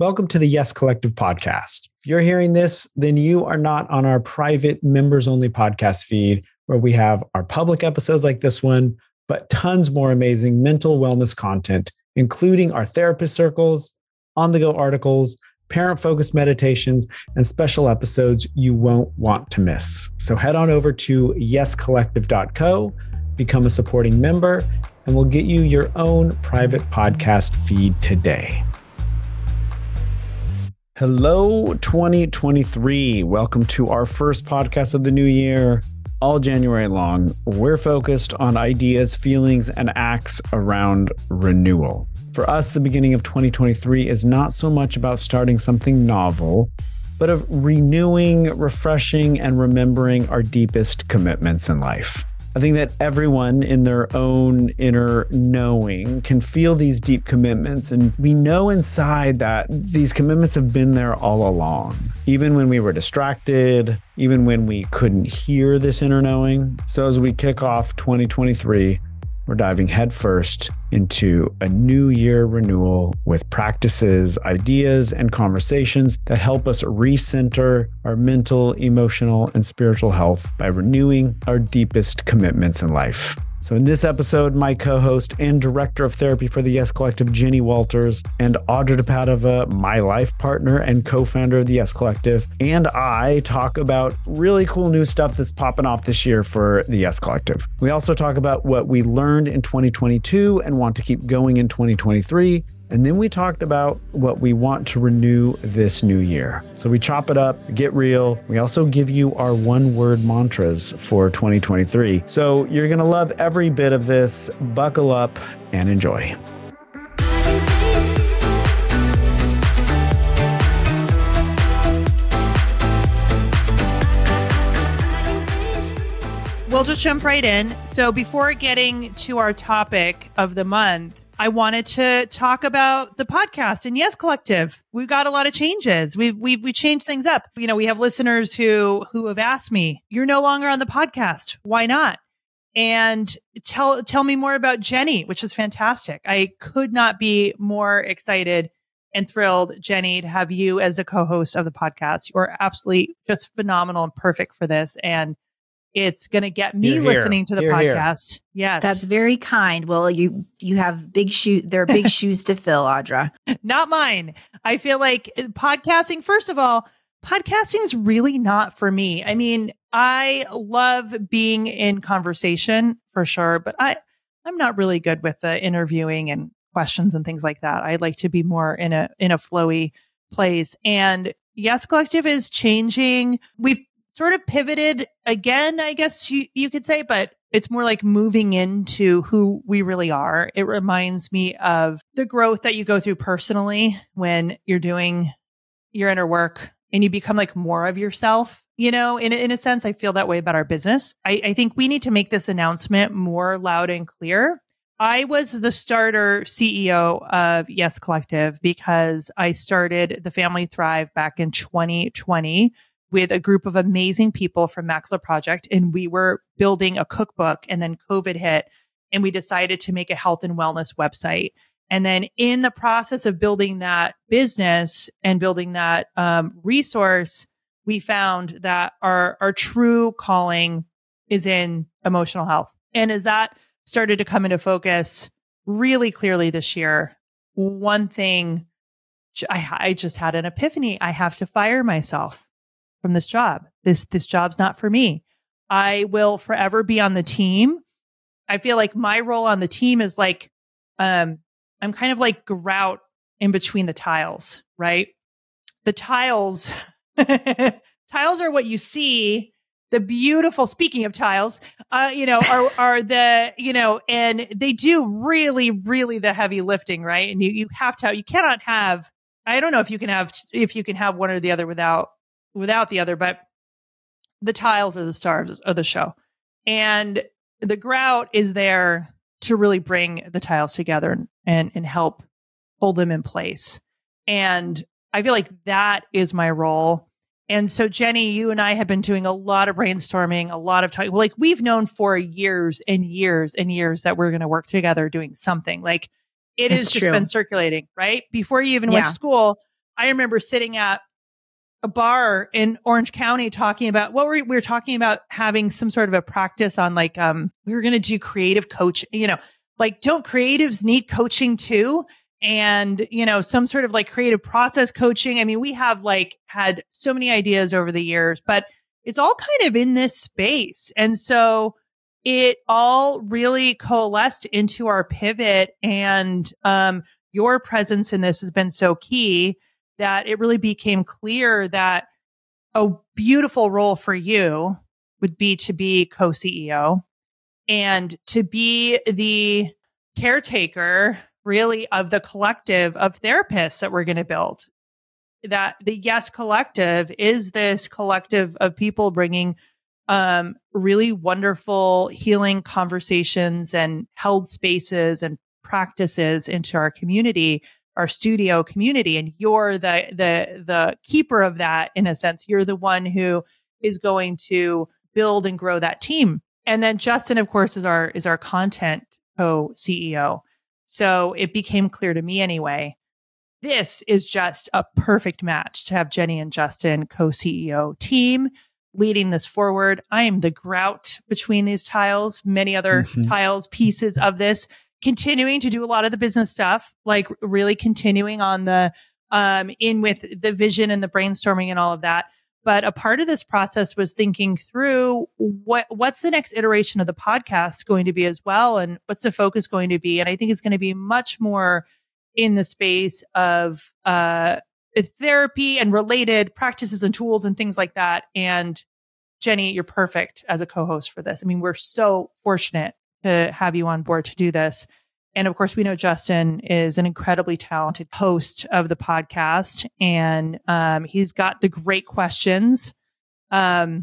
Welcome to the Yes Collective podcast. If you're hearing this, then you are not on our private members-only podcast feed where we have our public episodes like this one, but tons more amazing mental wellness content, including our therapist circles, on-the-go articles, parent-focused meditations, and special episodes you won't want to miss. So head on over to yescollective.co, become a supporting member, and we'll get you your own private podcast feed today. Hello, 2023. Welcome to our first podcast of the new year. All January long, we're focused on ideas, feelings, and acts around renewal. For us, the beginning of 2023 is not so much about starting something novel, but of renewing, refreshing, and remembering our deepest commitments in life. I think that everyone in their own inner knowing can feel these deep commitments. And we know inside that these commitments have been there all along, even when we were distracted, even when we couldn't hear this inner knowing. So as we kick off 2023, we're diving headfirst into a new year renewal with practices, ideas, and conversations that help us recenter our mental, emotional, and spiritual health by renewing our deepest commitments in life. So in this episode, my co-host and director of therapy for the Yes Collective, Jenny Walters, and Audra DiPadova, my life partner and co-founder of the Yes Collective, and I talk about really cool new stuff that's popping off this year for the Yes Collective. We also talk about what we learned in 2022 and want to keep going in 2023. And then we talked about what we want to renew this new year. So we chop it up, get real. We also give you our one-word mantras for 2023. So you're going to love every bit of this. Buckle up and enjoy. We'll just jump right in. So before getting to our topic of the month, I wanted to talk about the podcast and Yes Collective. We've got a lot of changes. We've changed things up. You know, we have listeners who have asked me, "You're no longer on the podcast. Why not?" And tell me more about Jenny, which is fantastic. I could not be more excited and thrilled, Jenny, to have you as the co-host of the podcast. You are absolutely just phenomenal and perfect for this. And it's going to get me listening to the podcast. Yes. That's very kind. Well, you have big shoes. There are big shoes to fill, Audra. Not mine. I feel like podcasting, first of all, podcasting's really not for me. I mean, I love being in conversation for sure, but I'm not really good with the interviewing and questions and things like that. I'd like to be more in a flowy place. And Yes Collective is changing. We've sort of pivoted again, I guess you could say, but it's more like moving into who we really are. It reminds me of the growth that you go through personally when you're doing your inner work and you become like more of yourself. You know, in a sense, I feel that way about our business. I think we need to make this announcement more loud and clear. I was the starter CEO of Yes Collective because I started The Family Thrive back in 2020. With a group of amazing people from Maxler Project. And we were building a cookbook and then COVID hit and we decided to make a health and wellness website. And then in the process of building that business and building that resource, we found that our true calling is in emotional health. And as that started to come into focus really clearly this year, one thing, I just had an epiphany. I have to fire myself from this job. This job's not for me. I will forever be on the team. I feel like my role on the team is like, I'm kind of like grout in between the tiles, right? The tiles, tiles are what you see. The beautiful, speaking of tiles, are the, and they do really, really the heavy lifting, right? And you have to, you cannot have, I don't know if you can have one or the other without the other, but the tiles are the stars of the show. And the grout is there to really bring the tiles together and help hold them in place. And I feel like that is my role. And so Jenny, you and I have been doing a lot of brainstorming, a lot of talking. Like we've known for years and years and years that we're going to work together doing something. Like it has just been circulating, right? Before you even went to school, I remember sitting at a bar in Orange County talking about what we were talking about, having some sort of a practice on like, we were going to do creative coach, you know, like, don't creatives need coaching too? And, you know, some sort of like creative process coaching. I mean, we have like had so many ideas over the years, but it's all kind of in this space. And so it all really coalesced into our pivot. And, your presence in this has been so key that it really became clear that a beautiful role for you would be to be co-CEO and to be the caretaker, really, of the collective of therapists that we're going to build. That the Yes Collective is this collective of people bringing really wonderful healing conversations and held spaces and practices into our community, our studio community. And you're the keeper of that, in a sense. You're the one who is going to build and grow that team. And then Justin, of course, is our content co-CEO. So it became clear to me anyway, this is just a perfect match to have Jenny and Justin co-CEO team leading this forward. I am the grout between these tiles, many other tiles, pieces of this, continuing to do a lot of the business stuff, like really continuing on the in with the vision and the brainstorming and all of that. But a part of this process was thinking through what's the next iteration of the podcast going to be as well, and what's the focus going to be. And I think it's going to be much more in the space of therapy and related practices and tools and things like that. And Jenny, you're perfect as a co-host for this. I mean, we're so fortunate to have you on board to do this. And of course, we know Justin is an incredibly talented host of the podcast, and he's got the great questions. So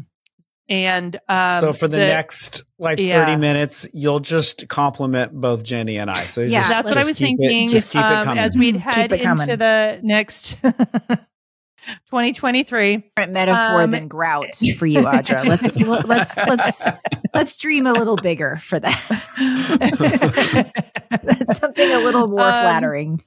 for the next 30 minutes, you'll just compliment both Jenny and I. So yeah, that's what I was thinking. Just keep it coming. As we head into the next 2023. Different metaphor than grout for you, Audra. Let's dream a little bigger for that. That's something a little more flattering.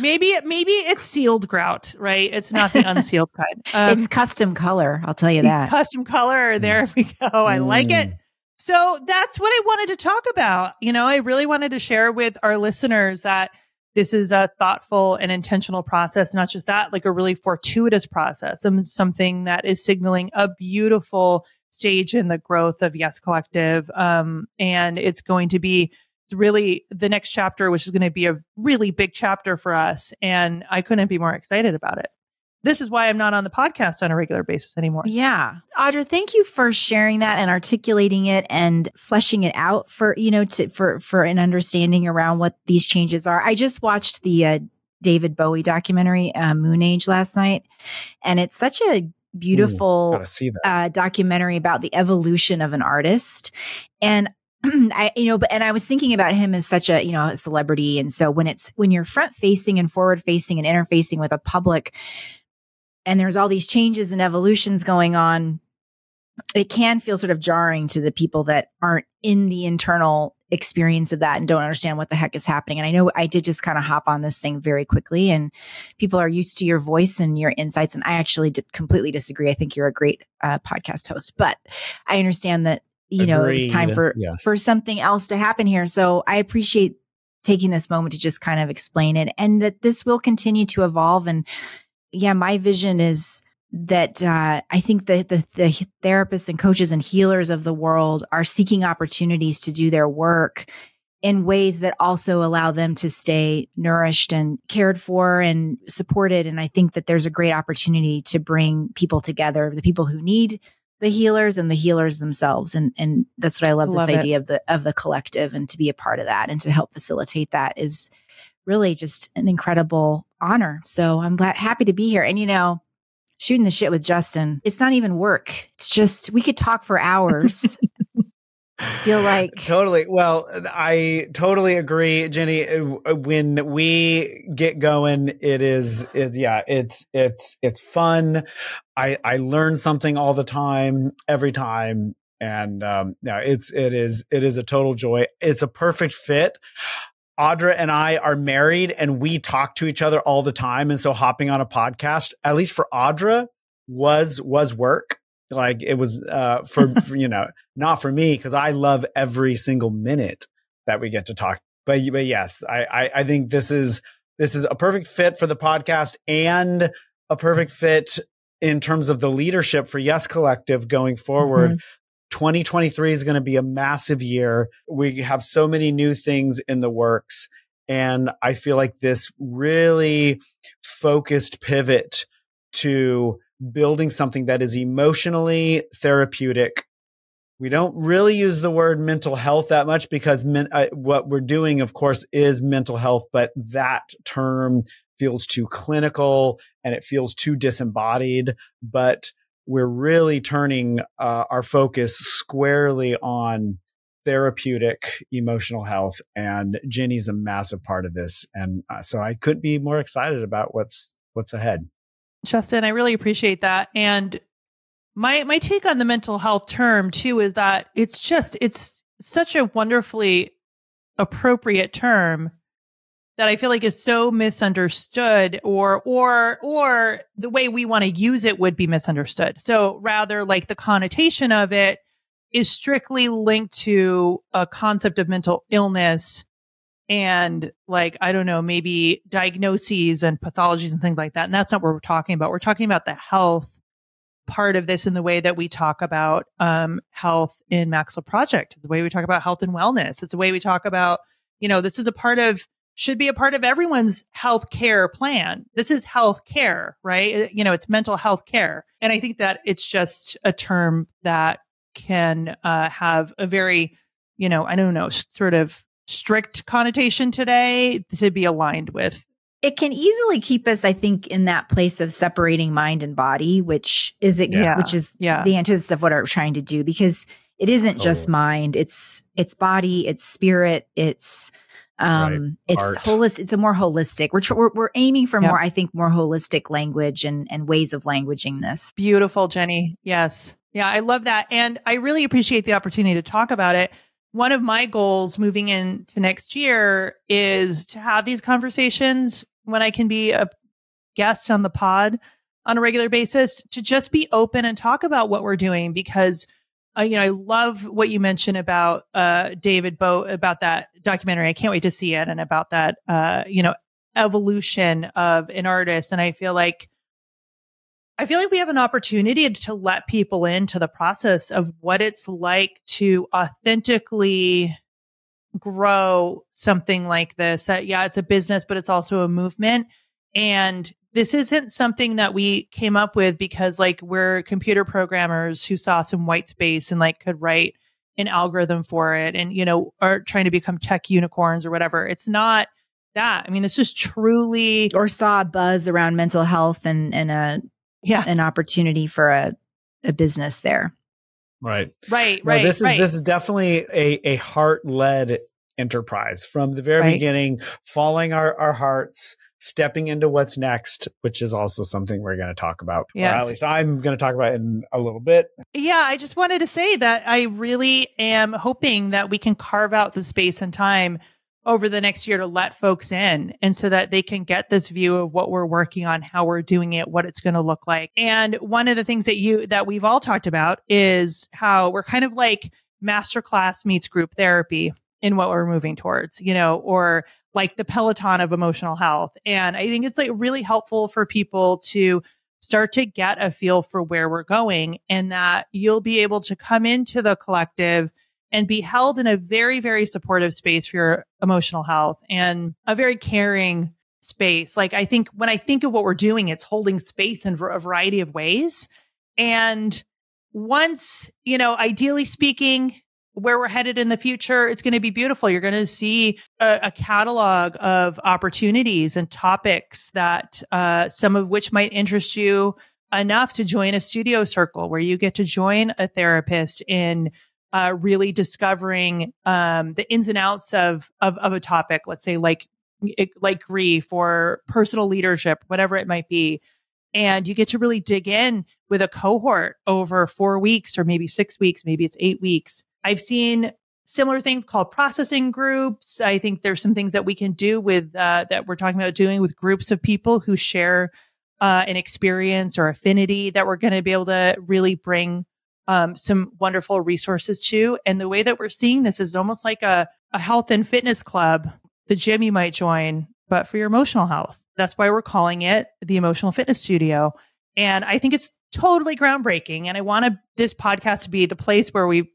Maybe it's sealed grout, right? It's not the unsealed kind. It's custom color. I'll tell you that. Custom color. There we go. I like it. So that's what I wanted to talk about. You know, I really wanted to share with our listeners that this is a thoughtful and intentional process, not just that, like a really fortuitous process, and something that is signaling a beautiful stage in the growth of Yes Collective. And it's going to be really the next chapter, which is going to be a really big chapter for us. And I couldn't be more excited about it. This is why I'm not on the podcast on a regular basis anymore. Yeah. Audra, thank you for sharing that and articulating it and fleshing it out for an understanding around what these changes are. I just watched the David Bowie documentary, Moonage, last night. And it's such a beautiful documentary about the evolution of an artist. And I was thinking about him as such a, a celebrity. And so when you're front facing and forward facing and interfacing with a public, and there's all these changes and evolutions going on, it can feel sort of jarring to the people that aren't in the internal experience of that and don't understand what the heck is happening. And I know I did just kind of hop on this thing very quickly, and people are used to your voice and your insights. And I actually completely disagree. I think you're a great podcast host, but I understand that, it's time for something else to happen here. So I appreciate taking this moment to just kind of explain it, and that this will continue to evolve. And yeah, my vision is that I think that the therapists and coaches and healers of the world are seeking opportunities to do their work in ways that also allow them to stay nourished and cared for and supported. And I think that there's a great opportunity to bring people together, the people who need the healers and the healers themselves. And that's what I love this idea of the collective, and to be a part of that and to help facilitate that is really just an incredible honor. So I'm happy to be here. And, shooting the shit with Justin, it's not even work. It's just, we could talk for hours. Feel like totally. Well, I totally agree, Jenny. When we get going, it's fun. I learn something all the time, every time, and it is a total joy. It's a perfect fit. Audra and I are married and we talk to each other all the time. And so hopping on a podcast, at least for Audra, was work. Like it was for you know, not for me, because I love every single minute that we get to talk. But yes, I think this is a perfect fit for the podcast and a perfect fit in terms of the leadership for Yes Collective going forward. Mm-hmm. 2023 is going to be a massive year. We have so many new things in the works. And I feel like this really focused pivot to building something that is emotionally therapeutic. We don't really use the word mental health that much because what we're doing, of course, is mental health, but that term feels too clinical and it feels too disembodied. But we're really turning our focus squarely on therapeutic emotional health. And Jenny's a massive part of this. And so I couldn't be more excited about what's ahead. Justin, I really appreciate that. And my take on the mental health term too is that it's such a wonderfully appropriate term that I feel like is so misunderstood or the way we want to use it would be misunderstood. So rather like the connotation of it is strictly linked to a concept of mental illness and like, I don't know, maybe diagnoses and pathologies and things like that. And that's not what we're talking about. We're talking about the health part of this in the way that we talk about health in Maxler Project. It's the way we talk about health and wellness. It's the way we talk about, you know, this is should be a part of everyone's healthcare plan. This is healthcare, right? You know, it's mental health care. And I think that it's just a term that can have a very, you know, I don't know, sort of strict connotation today to be aligned with. It can easily keep us, I think, in that place of separating mind and body, which is the antithesis of what we're trying to do, because it isn't just mind, it's body, it's spirit, it's it's holistic. It's a more holistic. We're aiming for more, I think, more holistic language and ways of languaging this. Beautiful, Jenny. Yes. Yeah, I love that. And I really appreciate the opportunity to talk about it. One of my goals moving into next year is to have these conversations when I can be a guest on the pod on a regular basis, to just be open and talk about what we're doing, because you know, I love what you mentioned about David Bowe, about that documentary. I can't wait to see it, and about that you know, evolution of an artist. And I feel like we have an opportunity to let people into the process of what it's like to authentically grow something like this. That, yeah, it's a business, but it's also a movement. And this isn't something that we came up with because like we're computer programmers who saw some white space and like could write an algorithm for it and, you know, are trying to become tech unicorns or whatever. It's not that. I mean, it's just truly... Or saw a buzz around mental health and an opportunity for a business there. Right. This is definitely a heart-led enterprise from the very beginning, following our hearts, stepping into what's next, which is also something we're going to talk about. Yes. Or at least I'm going to talk about it in a little bit. Yeah, I just wanted to say that I really am hoping that we can carve out the space and time over the next year to let folks in, and so that they can get this view of what we're working on, how we're doing it, what it's going to look like. And one of the things that we've all talked about is how we're kind of like masterclass meets group therapy in what we're moving towards, you know, or like the Peloton of emotional health. And I think it's like really helpful for people to start to get a feel for where we're going, and that you'll be able to come into the collective and be held in a very, very supportive space for your emotional health and a very caring space. Like, I think when I think of what we're doing, it's holding space in a variety of ways. And once, you know, ideally speaking, where we're headed in the future, it's going to be beautiful. You're going to see a catalog of opportunities and topics that some of which might interest you enough to join a studio circle where you get to join a therapist in really discovering the ins and outs of a topic, let's say like grief or personal leadership, whatever it might be. And you get to really dig in with a cohort over 4 weeks, or maybe 6 weeks, maybe it's 8 weeks. I've seen similar things called processing groups. I think there's some things that we can do with that we're talking about doing with groups of people who share an experience or affinity that we're going to be able to really bring some wonderful resources to. And the way that we're seeing this is almost like a health and fitness club, the gym you might join, but for your emotional health. That's why we're calling it the Emotional Fitness Studio. And I think it's totally groundbreaking. And I want this podcast to be the place where we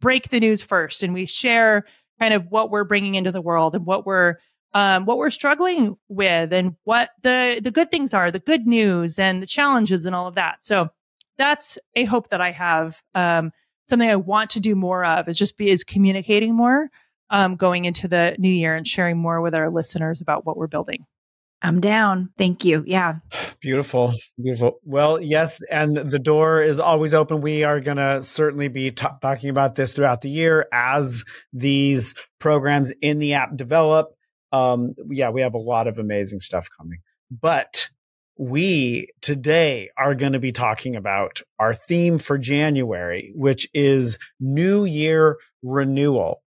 break the news first and we share kind of what we're bringing into the world and what we're struggling with and what the good things are, the good news and the challenges and all of that. So that's a hope that I have. Something I want to do more of is communicating more going into the new year and sharing more with our listeners about what we're building. I'm down. Thank you. Yeah. Beautiful. Beautiful. Well, yes. And the door is always open. We are going to certainly be talking about this throughout the year as these programs in the app develop. We have a lot of amazing stuff coming. But we today are going to be talking about our theme for January, which is New Year Renewal.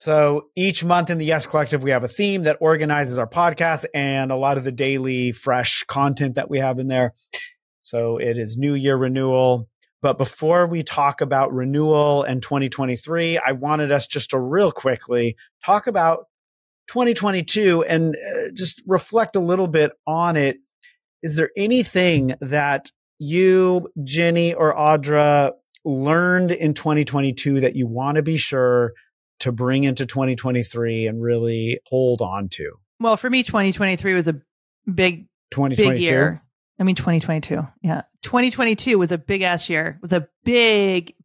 So each month in the Yes Collective, we have a theme that organizes our podcast and a lot of the daily fresh content that we have in there. So it is New Year Renewal. But before we talk about renewal and 2023, I wanted us just to real quickly talk about 2022 and just reflect a little bit on it. Is there anything that you, Jenny or Audra, learned in 2022 that you want to be sure to bring into 2023 and really hold on to? Well, for me, 2023 was a big year. 2022 was a big ass year. It was a big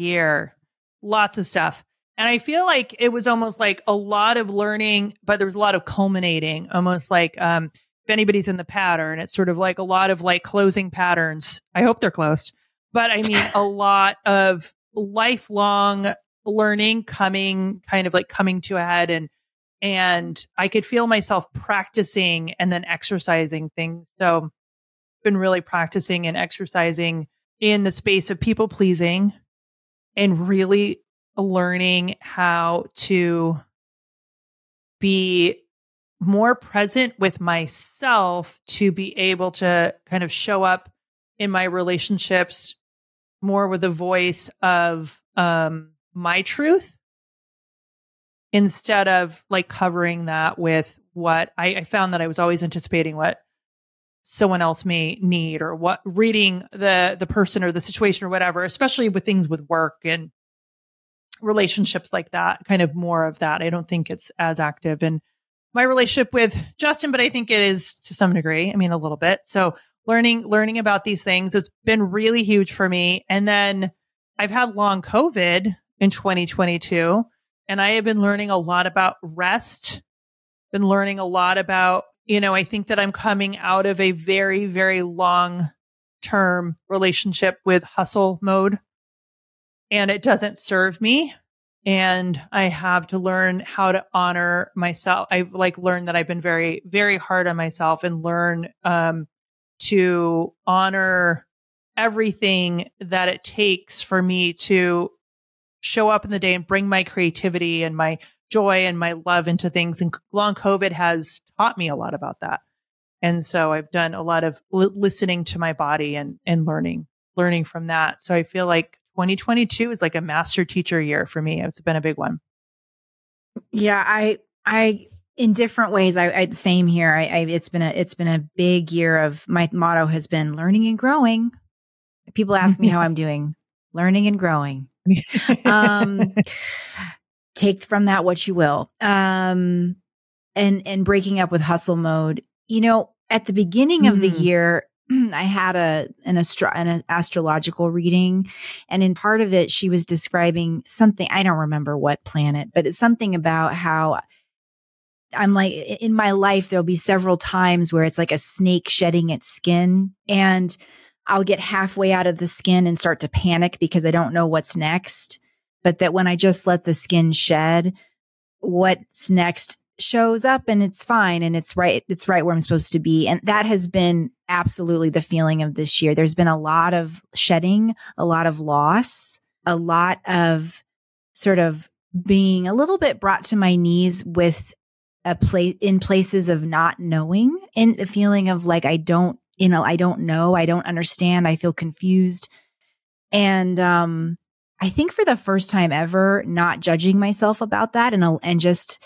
year. Lots of stuff. And I feel like it was almost like a lot of learning, but there was a lot of culminating, almost like if anybody's in the pattern, it's sort of like a lot of like closing patterns. I hope they're closed. But I mean, a lot of lifelong learning coming to a head, and I could feel myself practicing and then exercising things. So I've been really practicing and exercising in the space of people pleasing and really learning how to be more present with myself to be able to kind of show up in my relationships more with a voice of my truth instead of like covering that with what I found that I was always anticipating what someone else may need or what reading the person or the situation or whatever, especially with things with work and relationships like that, kind of more of that. I don't think it's as active in my relationship with Justin, but I think it is to some degree. I mean, a little bit. So learning about these things has been really huge for me. And then I've had long COVID in 2022, and I have been learning a lot about rest, been learning a lot about, I think that I'm coming out of a very, very long-term relationship with hustle mode, and it doesn't serve me. And I have to learn how to honor myself. I've learned that I've been very, very hard on myself and learn to honor everything that it takes for me to show up in the day and bring my creativity and my joy and my love into things. And long COVID has taught me a lot about that. And so I've done a lot of listening to my body and learning from that. So I feel like 2022 is like a master teacher year for me. It's been a big one. Yeah. I in different ways, same here. It's been a big year of, my motto has been learning and growing. People ask me how I'm doing, learning and growing. Take from that what you will. And breaking up with hustle mode. At the beginning of the year, I had an astrological reading, and in part of it, she was describing something. I don't remember what planet, but it's something about how I'm like, in my life, there'll be several times where it's like a snake shedding its skin, and I'll get halfway out of the skin and start to panic because I don't know what's next. But that when I just let the skin shed, what's next shows up, and it's fine. And it's right where I'm supposed to be. And that has been absolutely the feeling of this year. There's been a lot of shedding, a lot of loss, a lot of sort of being a little bit brought to my knees with a place in places of not knowing, and a feeling of like, I don't know, I don't understand, I feel confused. And I think for the first time ever, not judging myself about that and just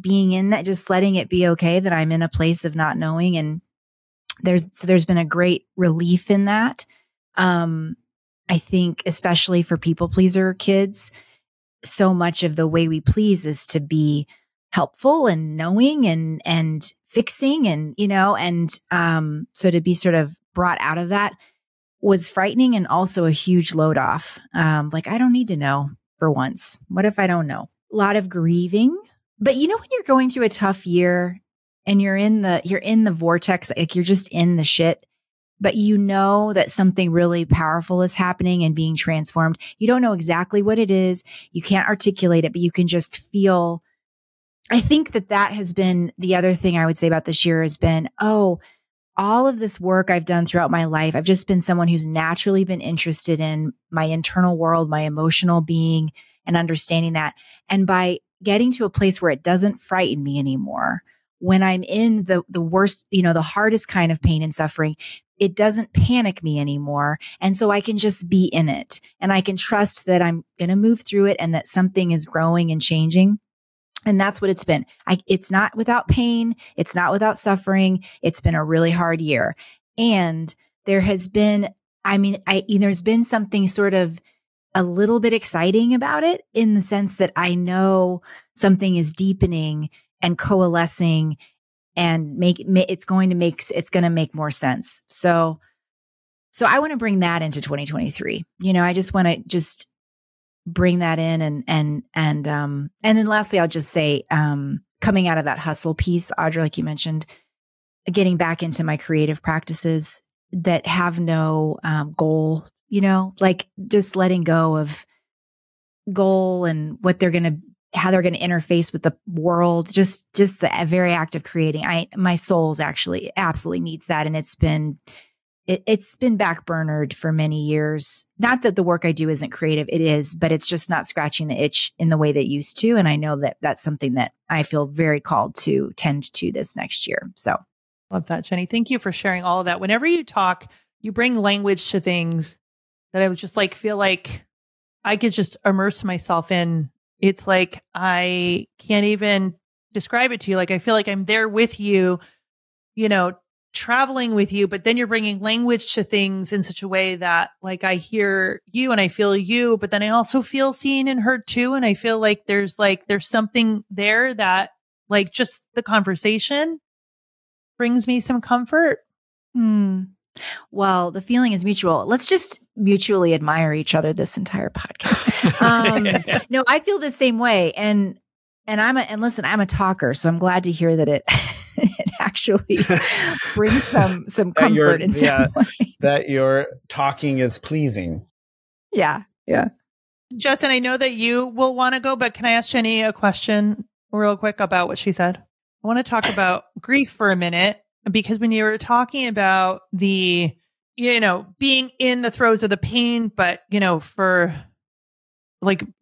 being in that, just letting it be okay that I'm in a place of not knowing. And there's been a great relief in that. I think especially for people pleaser kids, so much of the way we please is to be helpful and knowing and fixing and, so to be sort of brought out of that was frightening and also a huge load off. Like, I don't need to know for once. What if I don't know? A lot of grieving, but when you're going through a tough year and you're in the vortex, like you're just in the shit, but that something really powerful is happening and being transformed. You don't know exactly what it is. You can't articulate it, but you can just feel. I think that has been the other thing I would say about this year has been, all of this work I've done throughout my life. I've just been someone who's naturally been interested in my internal world, my emotional being, and understanding that. And by getting to a place where it doesn't frighten me anymore, when I'm in the worst, the hardest kind of pain and suffering, it doesn't panic me anymore. And so I can just be in it, and I can trust that I'm going to move through it and that something is growing and changing. And that's what it's been. It's not without pain. It's not without suffering. It's been a really hard year. And there's been something sort of a little bit exciting about it, in the sense that I know something is deepening and coalescing and it's going to make more sense. So I want to bring that into 2023. I just want to bring that in and then lastly, I'll just say, coming out of that hustle piece, Audra, like you mentioned, getting back into my creative practices that have no goal, like just letting go of goal and what they're going to, how they're going to interface with the world, just the very act of creating. My soul's actually absolutely needs that. And it's been backburnered for many years. Not that the work I do isn't creative, it is, but it's just not scratching the itch in the way that it used to. And I know that that's something that I feel very called to tend to this next year. So love that, Jenny. Thank you for sharing all of that. Whenever you talk, you bring language to things that I would just feel like I could just immerse myself in. It's like, I can't even describe it to you. Like, I feel like I'm there with you, traveling with you, but then you're bringing language to things in such a way that I hear you and I feel you, but then I also feel seen and heard too. And I feel like there's something there that just the conversation brings me some comfort. Well, the feeling is mutual. Let's just mutually admire each other this entire podcast. No, I feel the same way. And listen, I'm a talker, so I'm glad to hear that it actually bring some comfort in some way. That your talking is pleasing. Yeah. Yeah. Justin, I know that you will want to go, but can I ask Jenny a question real quick about what she said? I want to talk about grief for a minute, because when you were talking about the, being in the throes of the pain, but, for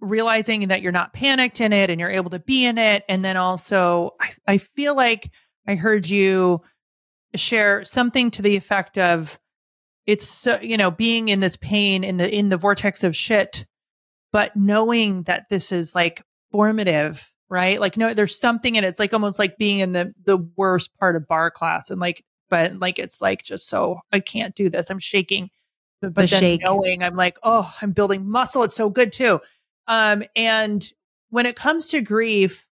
realizing that you're not panicked in it and you're able to be in it. And then also I feel like I heard you share something to the effect of it's so, being in this pain in the vortex of shit, but knowing that this is formative, right? There's something in it. It's almost like being in the worst part of bar class, and it's just, so I can't do this. I'm shaking, but knowing I'm I'm building muscle. It's so good too. And when it comes to grief,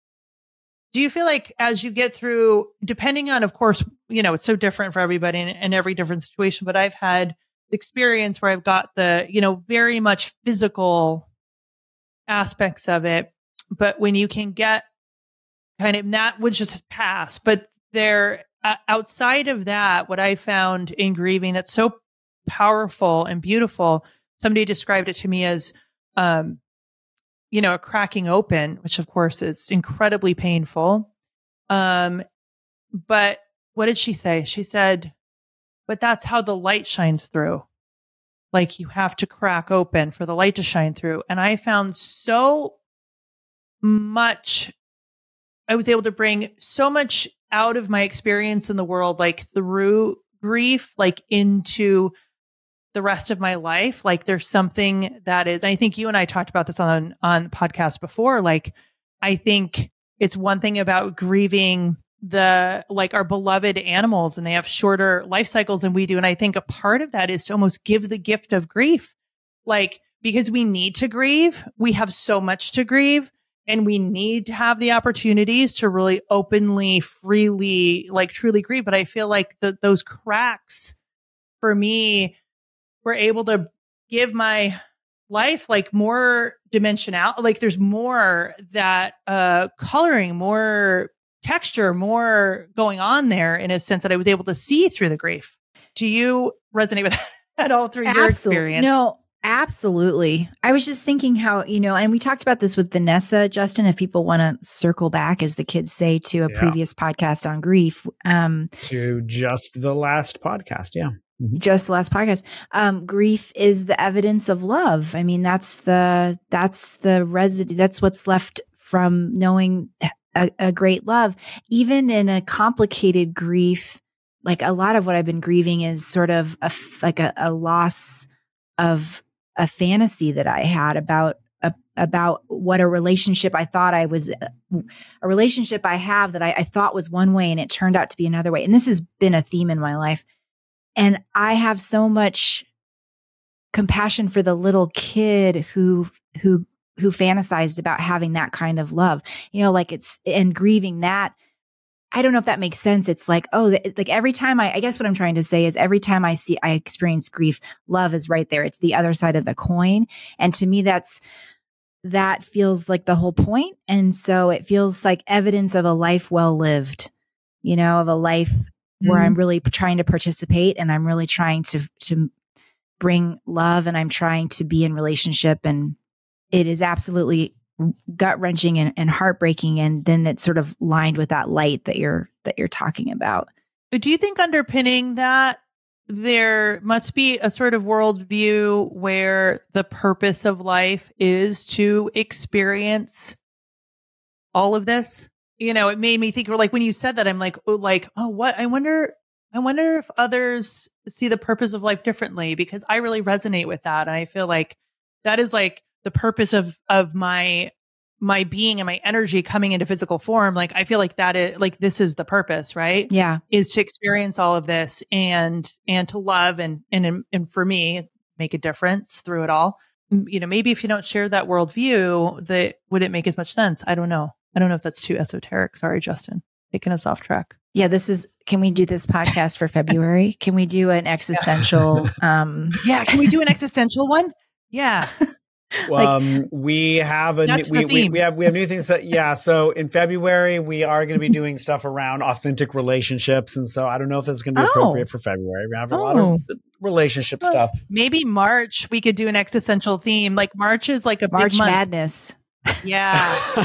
do you feel like as you get through, depending on, of course, it's so different for everybody and every different situation, but I've had experience where I've got the, very much physical aspects of it. But when you can get kind of not, would just pass, but there outside of that, what I found in grieving that's so powerful and beautiful, somebody described it to me as, a cracking open, which of course is incredibly painful. But what did she say? She said, but that's how the light shines through. You have to crack open for the light to shine through. And I found so much, I was able to bring so much out of my experience in the world, like through grief, like into the rest of my life. Like there's something that is, I think you and I talked about this on podcast before. Like, I think it's one thing about grieving like our beloved animals, and they have shorter life cycles than we do. And I think a part of that is to almost give the gift of grief, like, because we need to grieve. We have so much to grieve, and we need to have the opportunities to really openly, freely, like truly grieve. But I feel like those cracks for me were able to give my life like more dimensionality. Like there's more that coloring, more texture, more going on there, in a sense that I was able to see through the grief. Do you resonate with that at all through your experience? No, absolutely. I was just thinking how, you know, and we talked about this with Vanessa, Justin, if people want to circle back, as the kids say, to a previous podcast on grief. To just the last podcast. Yeah. Mm-hmm. Just the last podcast. Grief is the evidence of love. I mean, that's the residue. That's what's left from knowing a great love, even in a complicated grief. Like a lot of what I've been grieving is sort of a loss of a fantasy that I had about what a relationship I thought I was, a relationship I have that I thought was one way, and it turned out to be another way. And this has been a theme in my life. And I have so much compassion for the little kid who fantasized about having that kind of love, you know, like it's, and grieving that. I don't know if that makes sense. It's like, like every time I guess what I'm trying to say is every time I experience grief, love is right there. It's the other side of the coin. And to me, that feels like the whole point. And so it feels like evidence of a life well lived, you know, of a life where I'm really trying to participate, and I'm really trying to bring love, and I'm trying to be in relationship. And it is absolutely gut wrenching and heartbreaking. And then that's sort of lined with that light that you're talking about. Do you think underpinning that there must be a sort of worldview where the purpose of life is to experience all of this? You know, it made me think, or like when you said that, I'm like, what? I wonder if others see the purpose of life differently, because I really resonate with that. And I feel like that is like the purpose of my being and my energy coming into physical form. Like, I feel like that is like, this is the purpose, right? Yeah. Is to experience all of this and to love and for me, make a difference through it all. You know, maybe if you don't share that worldview, that wouldn't make as much sense. I don't know. I don't know if that's too esoteric. Sorry, Justin, taking us off track. Yeah, can we do this podcast for February? Can we do an existential? Can we do an existential one? Yeah. Well, we have we have new things. So in February we are going to be doing stuff around authentic relationships, and so I don't know if that's going to be appropriate for February. We have a lot of relationship stuff. Maybe March we could do an existential theme. Like March is like a March Madness. Yeah.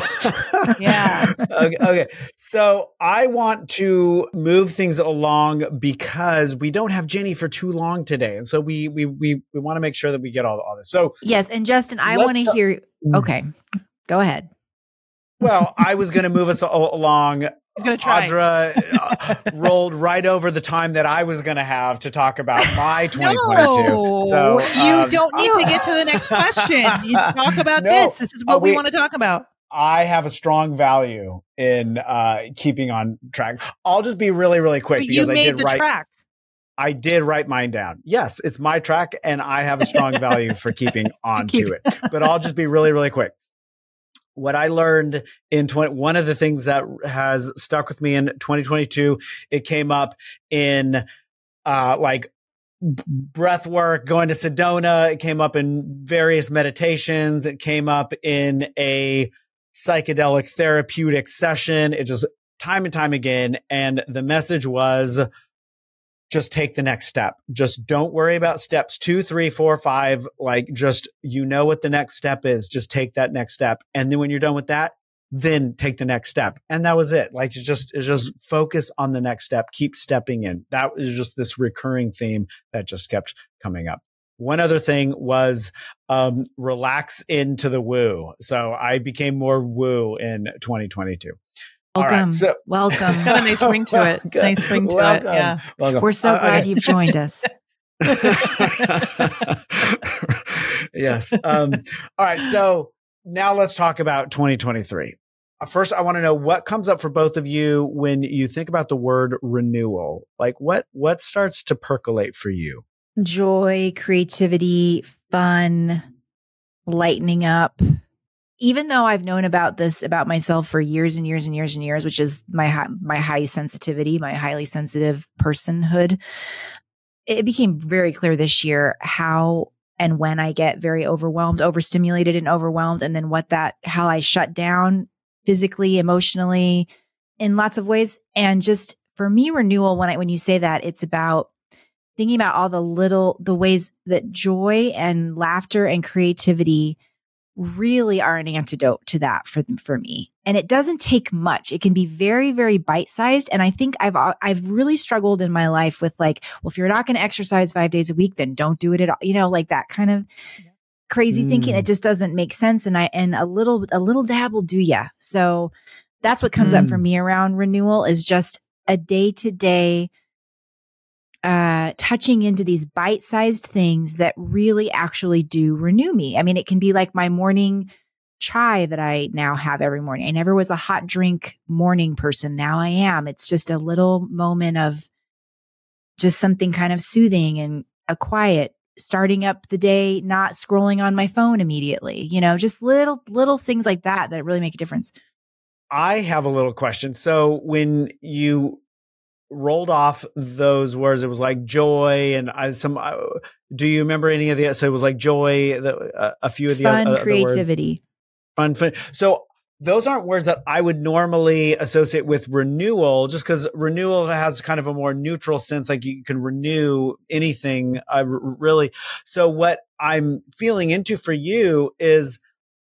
Yeah. Okay. So I want to move things along because we don't have Jenny for too long today. And so we want to make sure that we get all this. So yes. And Justin, I want to hear. Okay. Go ahead. Well, I was going to move us along. He's going to try. Audra rolled right over the time that I was going to have to talk about my 2022. No, so, you don't need to get to the next question. You talk about this. This is what we want to talk about. I have a strong value in keeping on track. I'll just be really, really quick, but because you made track. I did write mine down. Yes, it's my track, and I have a strong value for keeping on to it. But I'll just be really, really quick. What I learned in one of the things that has stuck with me in 2022, it came up in breath work, going to Sedona. It came up in various meditations. It came up in a psychedelic therapeutic session. It just time and time again. And the message was just take the next step. Just don't worry about steps 2, 3, 4, 5. Like just, you know what the next step is. Just take that next step. And then when you're done with that, then take the next step. And that was it. Like it's just focus on the next step. Keep stepping in. That was just this recurring theme that just kept coming up. One other thing was relax into the woo. So I became more woo in 2022. Welcome. All right, so. Welcome. Got a nice ring to it. Welcome. Nice ring to welcome. It. Yeah. Welcome. We're so glad you've joined us. Yes. All right. So now let's talk about 2023. First, I want to know what comes up for both of you when you think about the word renewal. Like what starts to percolate for you? Joy, creativity, fun, lightening up. Even though I've known about this about myself for years and years and years and years, which is my high sensitivity, my highly sensitive personhood, it became very clear this year how and when I get very overwhelmed, overstimulated and overwhelmed, and then how I shut down physically, emotionally, in lots of ways. And just for me, renewal, when you say that, it's about thinking about all the ways that joy and laughter and creativity really are an antidote to that for me. And it doesn't take much. It can be very, very bite-sized. And I think I've really struggled in my life with like, well, if you're not going to exercise 5 days a week, then don't do it at all. You know, like that kind of crazy thinking. It just doesn't make sense. And a little dab will do ya. So that's what comes up for me around renewal is just a day-to-day touching into these bite-sized things that really actually do renew me. I mean, it can be like my morning chai that I now have every morning. I never was a hot drink morning person. Now I am. It's just a little moment of just something kind of soothing and a quiet, starting up the day, not scrolling on my phone immediately, you know, just little things like that really make a difference. I have a little question. So when you rolled off those words, it was like joy and do you remember any of the, so it was like joy, a few of the fun, other creativity. Words. Fun, creativity. So those aren't words that I would normally associate with renewal, just because renewal has kind of a more neutral sense, like you can renew anything really. So what I'm feeling into for you is,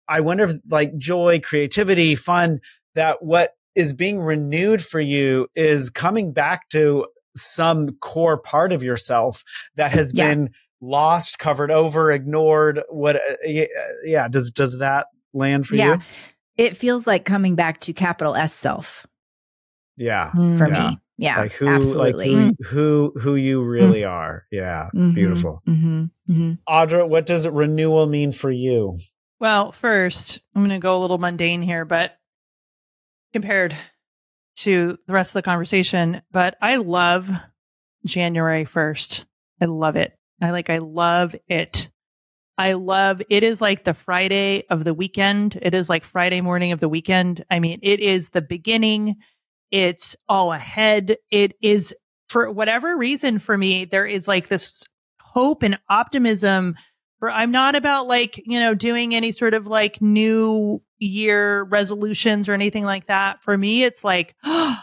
I wonder if like joy, creativity, fun, that what is being renewed for you is coming back to some core part of yourself that has been lost, covered over, ignored. Does that land for you? It feels like coming back to capital S self. Yeah. For me. Yeah. Like who, absolutely. Like who you really are. Yeah. Mm-hmm. Beautiful. Mm-hmm. Mm-hmm. Audra, what does renewal mean for you? Well, first, I'm going to go a little mundane here, but compared to the rest of the conversation, but I love January 1st. I love it. I love it. It is like the Friday of the weekend. It is like Friday morning of the weekend. I mean, it is the beginning. It's all ahead. It is, for whatever reason for me, there is like this hope and optimism. I'm not about like, you know, doing any sort of like new year resolutions or anything like that. For me, it's like, oh,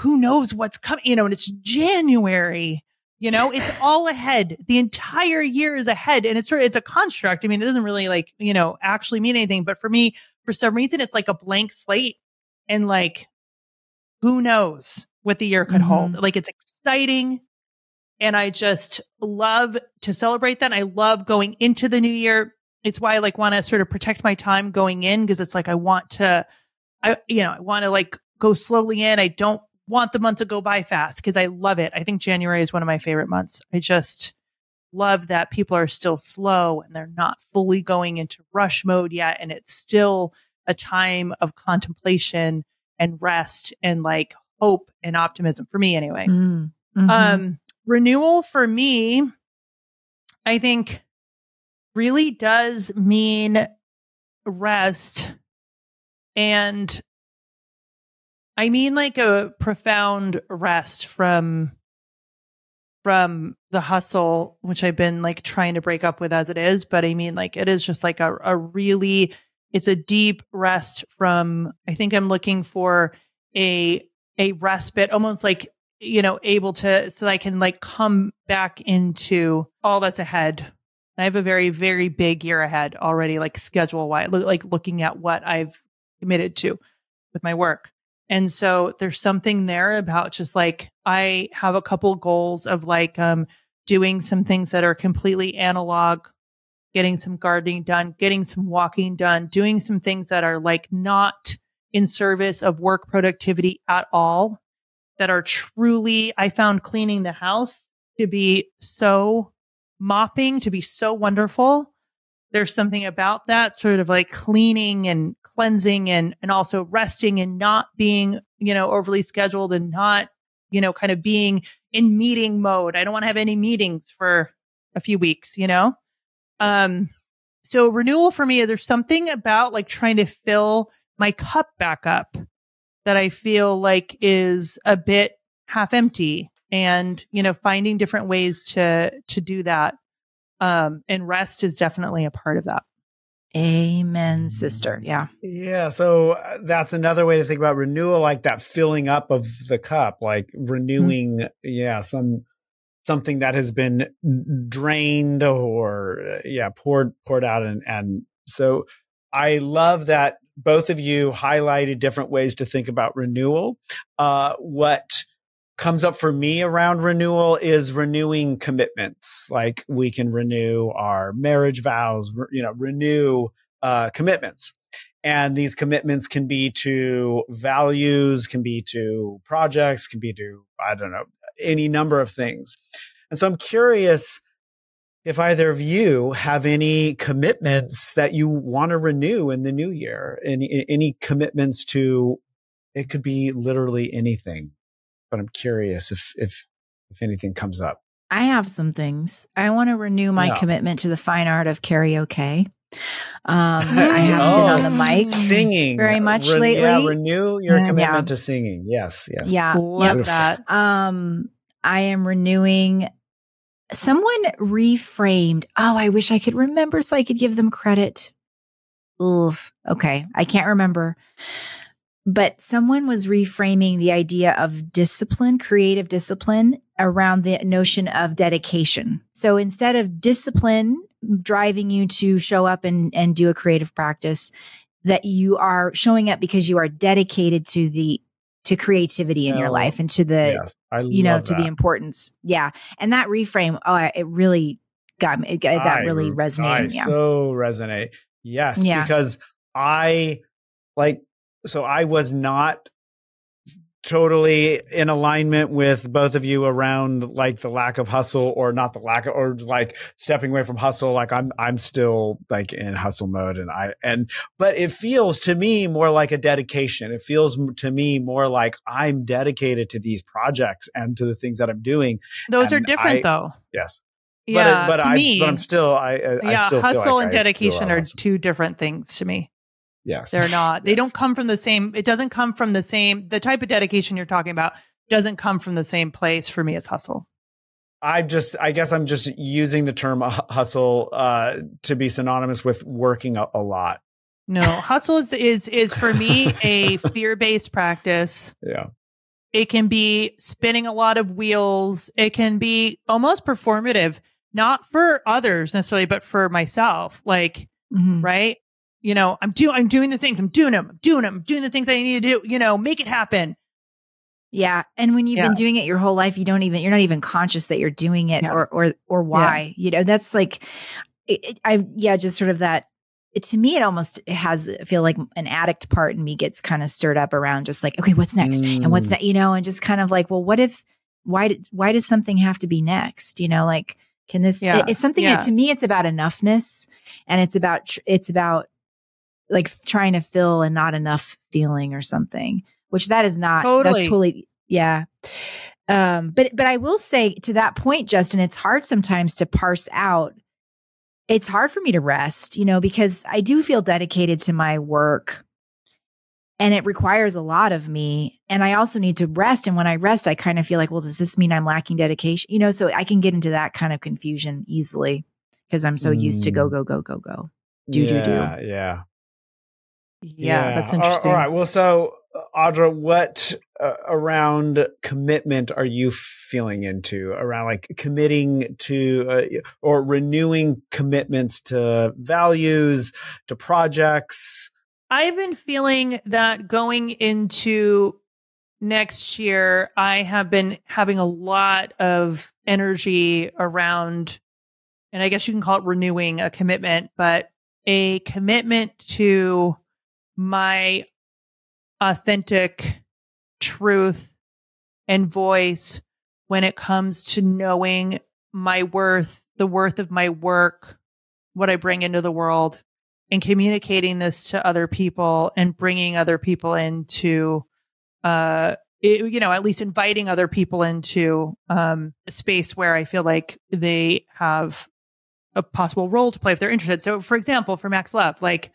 who knows what's coming, you know, and it's January, you know, it's all ahead. The entire year is ahead. And it's a construct. I mean, it doesn't really like, you know, actually mean anything. But for me, for some reason, it's like a blank slate and like, who knows what the year could hold. Like it's exciting. And I just love to celebrate that. I love going into the new year. It's why I like want to sort of protect my time going in, because it's like I want to like go slowly in. I don't want the month to go by fast because I love it. I think January is one of my favorite months. I just love that people are still slow and they're not fully going into rush mode yet. And it's still a time of contemplation and rest and like hope and optimism for me anyway. Mm-hmm. Renewal for me, I think, really does mean rest. And I mean like a profound rest from the hustle, which I've been like trying to break up with as it is. But I mean, like, it is just like it's a deep rest from, I think I'm looking for a respite, almost like, you know, able to, so I can like come back into all that's ahead. I have a very, very big year ahead already, like schedule wise, like looking at what I've committed to with my work. And so there's something there about just like, I have a couple goals of like, doing some things that are completely analog, getting some gardening done, getting some walking done, doing some things that are like not in service of work productivity at all, that are truly, I found cleaning the house to be so mopping, to be so wonderful. There's something about that sort of like cleaning and cleansing and also resting and not being, you know, overly scheduled and not, you know, kind of being in meeting mode. I don't want to have any meetings for a few weeks, you know? So renewal for me, there's something about like trying to fill my cup back up that I feel like is a bit half empty, and, you know, finding different ways to do that. And rest is definitely a part of that. Amen, sister. Yeah. Yeah. So that's another way to think about renewal, like that filling up of the cup, like renewing, something that has been drained or poured out. And so I love that both of you highlighted different ways to think about renewal. What comes up for me around renewal is renewing commitments. Like we can renew our marriage vows, renew commitments. And these commitments can be to values, can be to projects, can be to, I don't know, any number of things. And so I'm curious if either of you have any commitments that you want to renew in the new year, any commitments to, it could be literally anything, but I'm curious if anything comes up. I have some things. I want to renew my commitment to the fine art of karaoke. I haven't been on the mic singing very much lately. Yeah, renew your commitment to singing. Yes. Yeah, love that. I am renewing. Someone reframed. Oh, I wish I could remember so I could give them credit. Okay, I can't remember. But someone was reframing the idea of discipline, creative discipline, around the notion of dedication. So instead of discipline driving you to show up and do a creative practice, that you are showing up because you are dedicated to to creativity in your life and to the, to the importance. Yeah. And that reframe, it really got me. Really resonated. I so resonate. Yes. Yeah. Because I was not totally in alignment with both of you around like the lack of hustle or stepping away from hustle. Like I'm still like in hustle mode but it feels to me more like a dedication. It feels to me more like I'm dedicated to these projects and to the things that I'm doing. Those are different though. Yes. Yeah. But I'm still, I still feel like hustle and dedication are two different things to me. Yes. They're not. They don't come from the same. It doesn't come from the same. The type of dedication you're talking about doesn't come from the same place for me as hustle. I guess I'm just using the term hustle to be synonymous with working a lot. No, hustle is for me a fear-based practice. Yeah. It can be spinning a lot of wheels. It can be almost performative, not for others necessarily, but for myself. Like, right? You know, I'm doing the things. I'm doing the things I need to do, make it happen. Yeah. And when you've been doing it your whole life, you're not even conscious that you're doing it or why, that's like, just sort of that. To me, it almost I feel like an addict part in me gets kind of stirred up around just like, okay, what's next? And what's not, and just kind of like, well, why does something have to be next? Like, can this, it's something that to me, it's about enoughness, and it's about like trying to fill and not enough feeling or something, which that is not, that's totally. Yeah. But I will say to that point, Justin, it's hard sometimes to parse out. It's hard for me to rest, because I do feel dedicated to my work and it requires a lot of me. And I also need to rest. And when I rest, I kind of feel like, well, does this mean I'm lacking dedication? So I can get into that kind of confusion easily because I'm so used to go. Do. Yeah. Yeah, that's interesting. All right. Well, so Audra, what around commitment are you feeling into around like committing to or renewing commitments to values, to projects? I've been feeling that going into next year, I have been having a lot of energy around, and I guess you can call it renewing a commitment, but a commitment to my authentic truth and voice when it comes to knowing my worth, the worth of my work, what I bring into the world, and communicating this to other people and bringing other people into, at least inviting other people into a space where I feel like they have a possible role to play if they're interested. So, for example, for Max Love, like,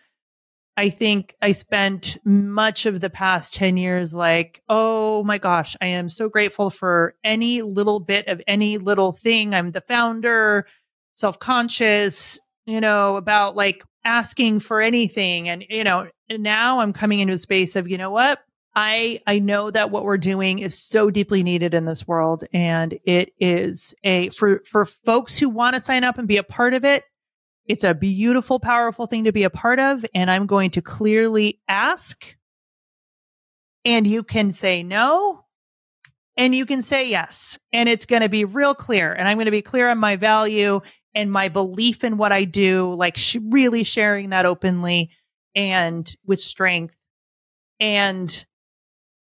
I think I spent much of the past 10 years like, oh my gosh, I am so grateful for any little bit of any little thing. I'm the founder, self-conscious, about like asking for anything. And, and now I'm coming into a space of, you know what? I know that what we're doing is so deeply needed in this world. And it is for folks who want to sign up and be a part of it. It's a beautiful, powerful thing to be a part of. And I'm going to clearly ask. And you can say no. And you can say yes. And it's going to be real clear. And I'm going to be clear on my value and my belief in what I do, like really sharing that openly and with strength. And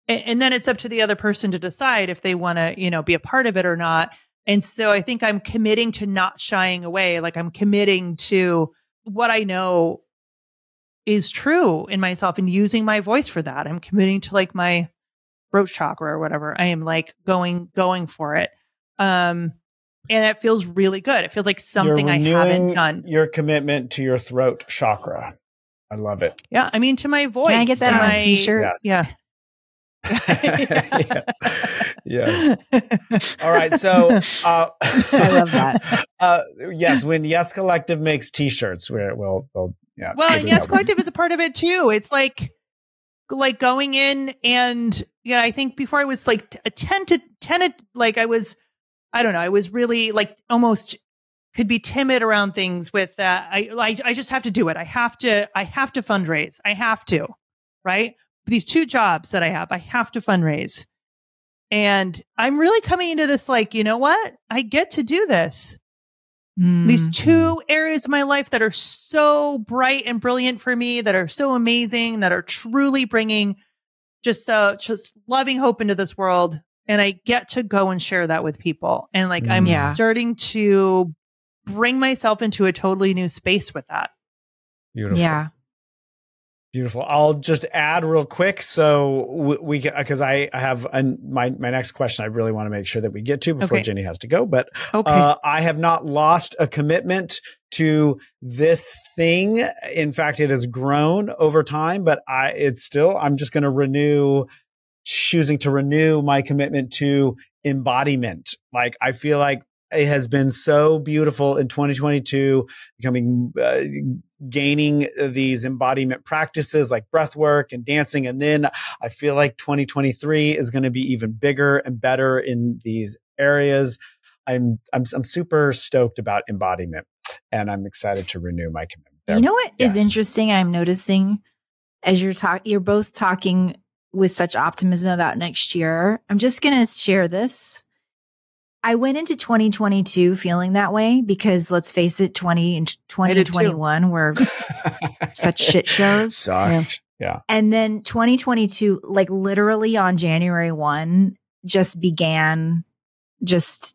then it's up to the other person to decide if they want to, be a part of it or not. And so I think I'm committing to not shying away. Like, I'm committing to what I know is true in myself and using my voice for that. I'm committing to like my throat chakra or whatever. I am like going for it. And it feels really good. It feels like something I haven't done. Your commitment to your throat chakra. I love it. Yeah. I mean, to my voice. Can I get that on a t-shirt? Yes. Yeah. Yeah. All right. So, I love that. Yes. When Yes Collective makes t-shirts, we'll yeah. Well, and Yes Collective is a part of it too. It's like going in and, I think before I was like I was really like almost could be timid around things with that. I just have to do it. I have to fundraise. I have to, right? These two jobs that I have to fundraise. And I'm really coming into this like, you know what? I get to do this. Mm. These two areas of my life that are so bright and brilliant for me, that are so amazing, that are truly bringing just loving hope into this world. And I get to go and share that with people. And like, I'm starting to bring myself into a totally new space with that. Beautiful. Yeah. Beautiful. I'll just add real quick. So I have my next question I really want to make sure that we get to before Jenny has to go, but I have not lost a commitment to this thing. In fact, it has grown over time, but I'm just going to choosing to renew my commitment to embodiment. Like, I feel like it has been so beautiful in 2022, gaining these embodiment practices like breath work and dancing. And then I feel like 2023 is going to be even bigger and better in these areas. I'm super stoked about embodiment, and I'm excited to renew my commitment there. You know what is interesting? I'm noticing as you're both talking with such optimism about next year. I'm just going to share this. I went into 2022 feeling that way because, let's face it, 2020 and 21 were such shit shows. Sucked. Yeah. And then 2022, like literally on January 1, just began just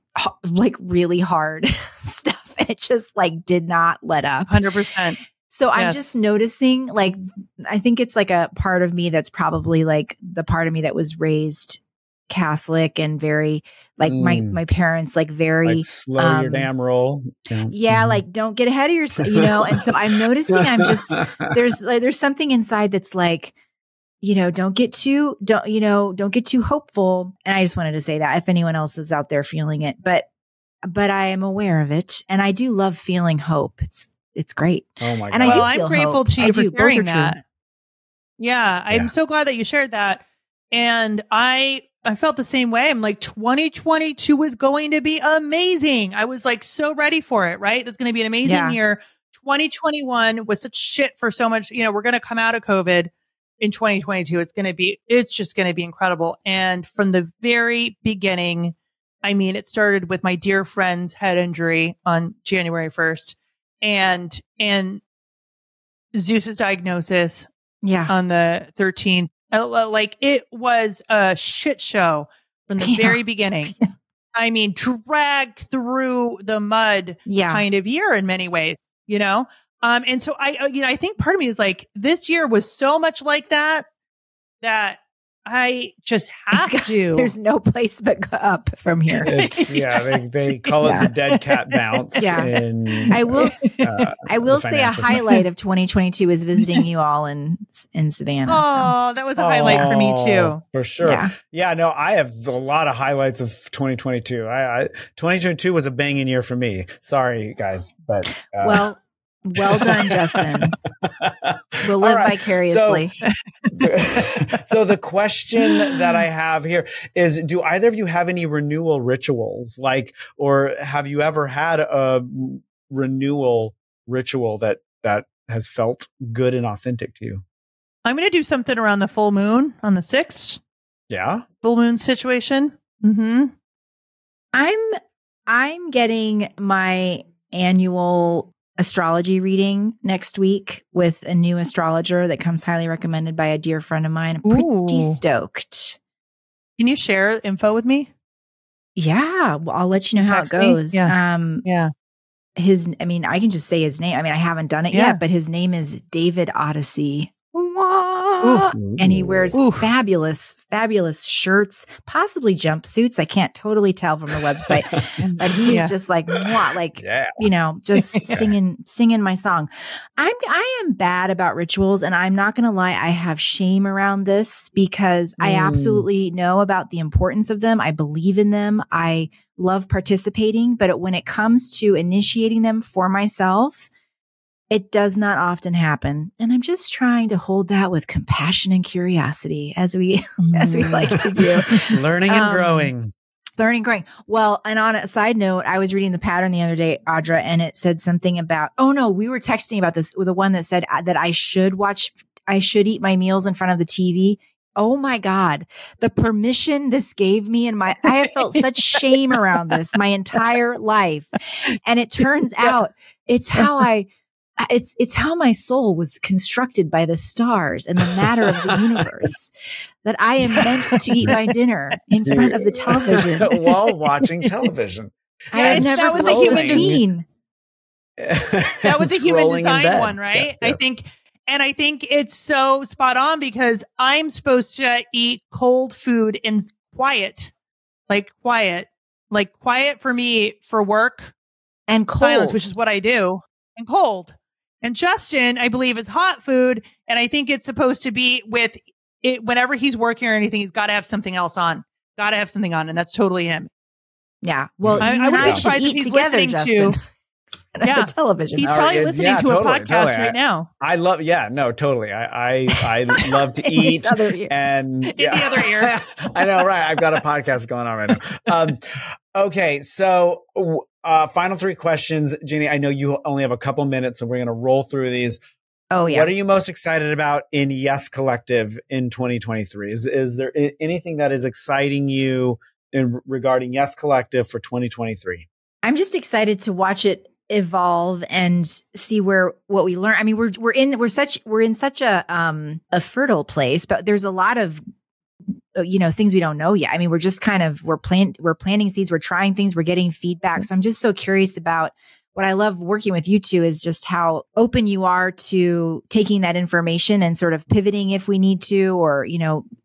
like really hard stuff. It just like did not let up. 100%. So I'm just noticing, like, I think it's like a part of me that's probably like the part of me that was raised Catholic and very like my parents, like very like slow your damn roll. Yeah. Like, don't get ahead of yourself, And so I'm noticing I'm just, there's something inside that's like, don't get too hopeful. And I just wanted to say that if anyone else is out there feeling it, but I am aware of it, and I do love feeling hope. It's great. Oh my God. And I'm grateful to you for sharing that. Yeah. I'm so glad that you shared that. And I felt the same way. I'm like, 2022 is going to be amazing. I was like so ready for it, right? It's going to be an amazing year. 2021 was such shit for so much, we're going to come out of COVID. in 2022, it's just going to be incredible. And from the very beginning, I mean, it started with my dear friend's head injury on January 1st and Zeus's diagnosis on the 13th. Like, it was a shit show from the very beginning. Yeah. I mean, dragged through the mud kind of year in many ways, you know? And so I think part of me is like, this year was so much like that I just have to. There's no place but up from here. They call it the dead cat bounce. Yeah. I will say a highlight of 2022 is visiting you all in Savannah. Oh, so. That was a highlight for me too. For sure. Yeah, no, I have a lot of highlights of 2022. 2022 was a banging year for me. Sorry guys, but well done, Justin. We'll live vicariously. So the question that I have here is, do either of you have any renewal rituals? Like, or have you ever had a renewal ritual that has felt good and authentic to you? I'm going to do something around the full moon on the 6th. Yeah. Full moon situation. Mm-hmm. I'm getting my annual astrology reading next week with a new astrologer that comes highly recommended by a dear friend of mine. I'm pretty stoked. Can you share info with me? Yeah. Well, I'll let you know how it goes. Yeah. I can just say his name. I mean, I haven't done it yet, but his name is David Odyssey. And he wears fabulous, fabulous shirts, possibly jumpsuits. I can't totally tell from the website, but he's just like, mwah, like, you know, just singing my song. I am bad about rituals, and I'm not going to lie. I have shame around this because I absolutely know about the importance of them. I believe in them. I love participating, but when it comes to initiating them for myself, it does not often happen. And I'm just trying to hold that with compassion and curiosity as we like to do. Learning and growing. Learning and growing. Well, and on a side note, I was reading the pattern the other day, Audra, and it said something about, we were texting about this with the one that said that I should eat my meals in front of the TV. Oh my God, the permission this gave me, and I have felt such shame around this my entire life. And it turns out it's how it's how my soul was constructed by the stars and the matter of the universe, that I am meant to eat my dinner in front of the television while watching television. That was a human design one, right? Yes, yes. I think it's so spot on because I'm supposed to eat cold food in quiet for me for work and cold silence, which is what I do, and cold. And Justin, I believe, is hot food. And I think it's supposed to be with it whenever he's working or anything, he's got to have something else on. Got to have something on. And that's totally him. Yeah. Well, I would be surprised if he's listening to the television. He's probably listening to a podcast right now. I love, totally. I love to eat. In the other ear. I know, right. I've got a podcast going on right now. Okay. So, final three questions. Jenny, I know you only have a couple minutes, so we're going to roll through these. Oh, yeah. What are you most excited about in Yes Collective in 2023? Is there anything that is exciting you regarding Yes Collective for 2023? I'm just excited to watch it evolve and see what we learn. I mean, we're in such a fertile place, but there's a lot of things we don't know yet. I mean, we're just kind of, we're planting seeds, we're trying things, we're getting feedback. So I'm just so curious about what I love working with you two is just how open you are to taking that information and sort of pivoting if we need to, or,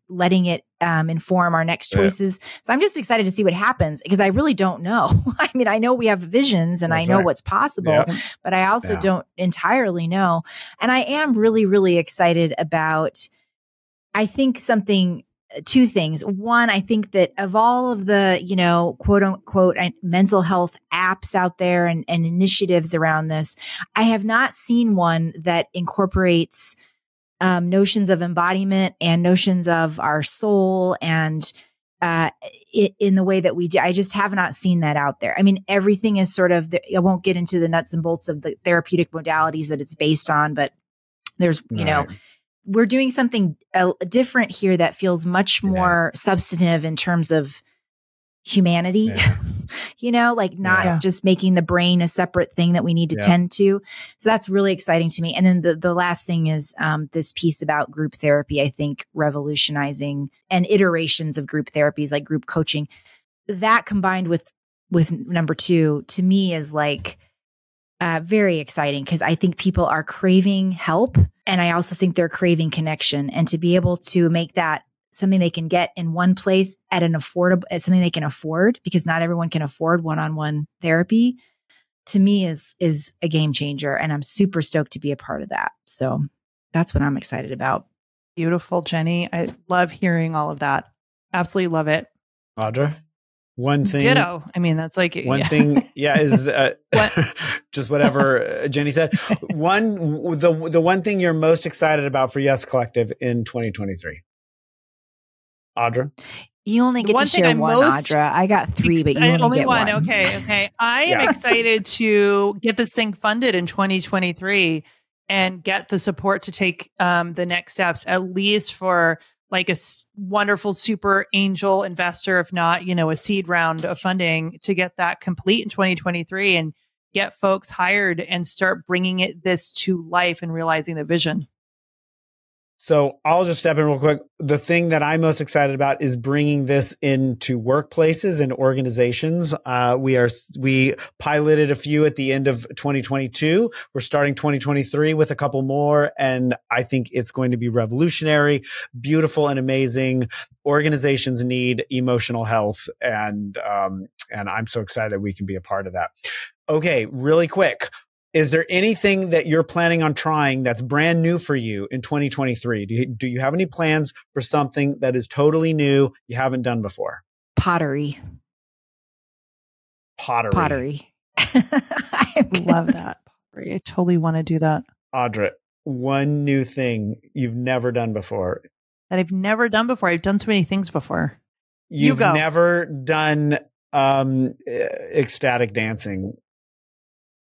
letting it inform our next choices. Yeah. So I'm just excited to see what happens because I really don't know. I mean, I know we have visions and I know what's possible, but I also don't entirely know. And I am really, really excited about, I think two things. One, I think that of all of the, quote unquote, mental health apps out there and initiatives around this, I have not seen one that incorporates notions of embodiment and notions of our soul and in the way that we do. I just have not seen that out there. I mean, everything is sort of, I won't get into the nuts and bolts of the therapeutic modalities that it's based on, but there's, we're doing something different here that feels much more substantive in terms of humanity, you know, like not just making the brain a separate thing that we need to tend to. So that's really exciting to me. And then the last thing is this piece about group therapy, I think revolutionizing and iterations of group therapies, like group coaching, that combined with number two, to me is like very exciting because I think people are craving help. And I also think they're craving connection, and to be able to make that something they can get in one place at an affordable, as something they can afford, because not everyone can afford one-on-one therapy, to me is a game changer. And I'm super stoked to be a part of that. So that's what I'm excited about. Beautiful, Jenny. I love hearing all of that. Absolutely love it. Audra? One thing. Ditto. I mean, that's like one thing. Yeah, is just whatever Jenny said. The one thing you're most excited about for Yes Collective in 2023. Audra, you only get to share one. Audra, I got three, but you only get one. Okay. I am excited to get this thing funded in 2023 and get the support to take the next steps, at least for like a wonderful super angel investor, if not, you know, a seed round of funding to get that complete in 2023 and get folks hired and start bringing this to life and realizing the vision. So I'll just step in real quick. The thing that I'm most excited about is bringing this into workplaces and organizations. We piloted a few at the end of 2022. We're starting 2023 with a couple more, and I think it's going to be revolutionary, beautiful, and amazing. Organizations need emotional health, and I'm so excited that we can be a part of that. Okay, really quick. Is there anything that you're planning on trying that's brand new for you in 2023? Do you have any plans for something that is totally new you haven't done before? Pottery. I love that. Pottery. I totally want to do that. Audra, one new thing you've never done before. That I've never done before. I've done so many things before. You've never done ecstatic dancing.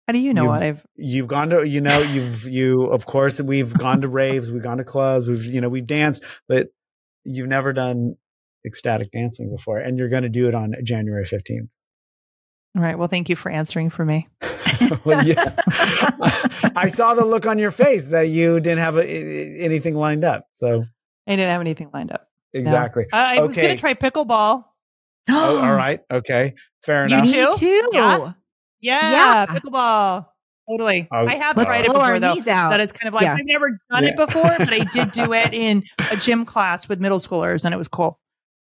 How do you know you've gone to, you know, of course, we've gone to raves, we've gone to clubs, we've danced, but you've never done ecstatic dancing before. And you're going to do it on January 15th. All right. Well, thank you for answering for me. Well, yeah. I saw the look on your face that you didn't have anything lined up. So I didn't have anything lined up. Exactly. No. I was going to try pickleball. Oh, all right. Okay. Fair enough. You too? Yeah. Yeah, pickleball. Totally. I have tried it before, though. That is kind of like, I've never done it before, but I did do it in a gym class with middle schoolers, and it was cool.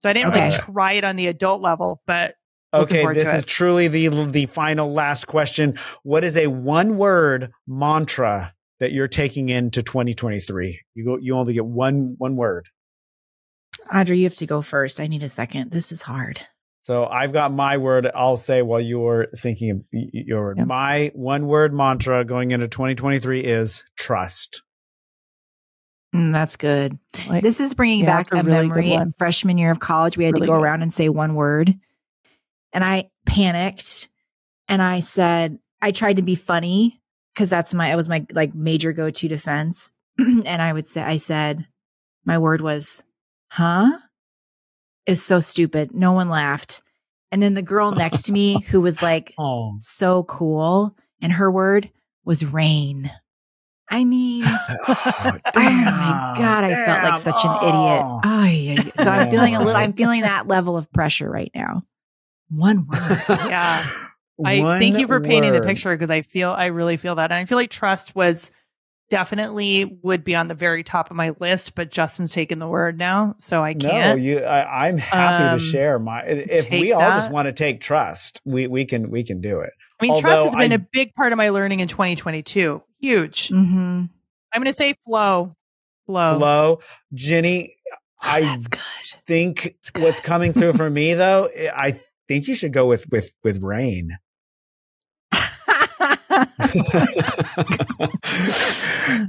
So I didn't try it on the adult level, but this is truly the final last question. What is a one-word mantra that you're taking into 2023? You only get one word. Audra, you have to go first. I need a second. This is hard. So I've got my word. I'll say while you're thinking of your word. Yep. My one word mantra going into 2023 is trust. That's good. Like, this is bringing back a really memory. In freshman year of college, we had to go around and say one word. And I panicked and I said, I tried to be funny because that was my like major go-to defense. And I said, my word was, huh? It was so stupid. No one laughed. And then the girl next to me who was like, so cool. And her word was rain. I mean, my God, I felt like such an idiot. Oh, yeah. So I'm feeling that level of pressure right now. One word. Yeah. I thank you for painting the picture because I really feel that. And I feel like trust was definitely would be on the very top of my list, but Justin's taken the word now, so I can't. No, I'm happy to share my. If we all just want to take trust, we can do it. I mean, trust has been a big part of my learning in 2022. Huge. Mm-hmm. I'm going to say flow. Jenny, I think what's coming through for me though, I think you should go with rain.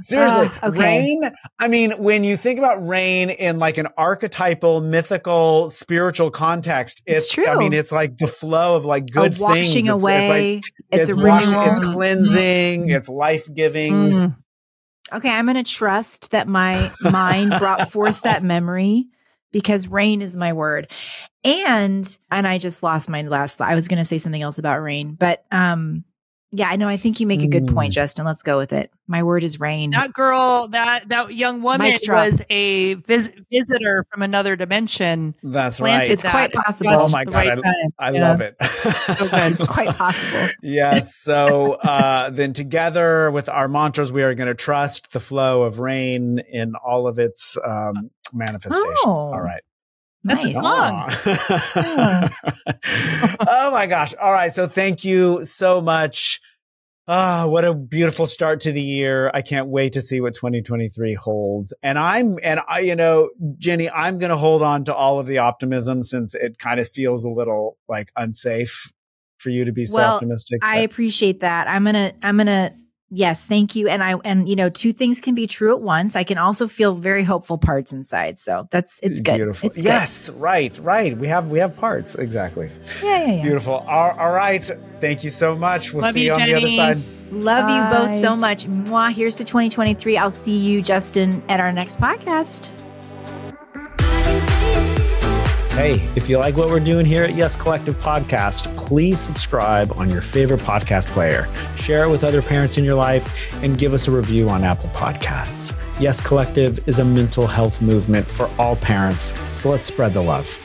Seriously, rain. I mean, when you think about rain in like an archetypal, mythical, spiritual context, it's true. I mean, it's like the flow of like good things. Washing away. It's washing. It's cleansing. It's life giving. Okay, I'm going to trust that my mind brought forth that memory because rain is my word. And I just lost my last thought. I was going to say something else about rain, but yeah, I know. I think you make a good point, Justin. Let's go with it. My word is rain. That girl, that young woman was a visitor from another dimension. That's right. It's quite possible. Oh my God. Right, I love it. Okay. It's quite possible. Yes. So then together with our mantras, we are going to trust the flow of rain in all of its manifestations. Oh. All right. Nice. Oh my gosh. All right. So thank you so much. Ah, what a beautiful start to the year. I can't wait to see what 2023 holds. And I, you know, Jenny, I'm going to hold on to all of the optimism since it kind of feels a little like unsafe for you to be so optimistic. I appreciate that. I'm going to, yes, thank you. And you know, two things can be true at once. I can also feel very hopeful parts inside. So it's good. Beautiful. It's yes, good. Right. We have parts. Exactly. Yeah. Beautiful. All right. Thank you so much. We'll Love see you, Jenny. On the other side. Love Bye. You both so much. Mwah. Here's to 2023. I'll see you, Justin, at our next podcast. Hey, if you like what we're doing here at Yes Collective Podcast, please subscribe on your favorite podcast player, share it with other parents in your life, and give us a review on Apple Podcasts. Yes Collective is a mental health movement for all parents, so let's spread the love.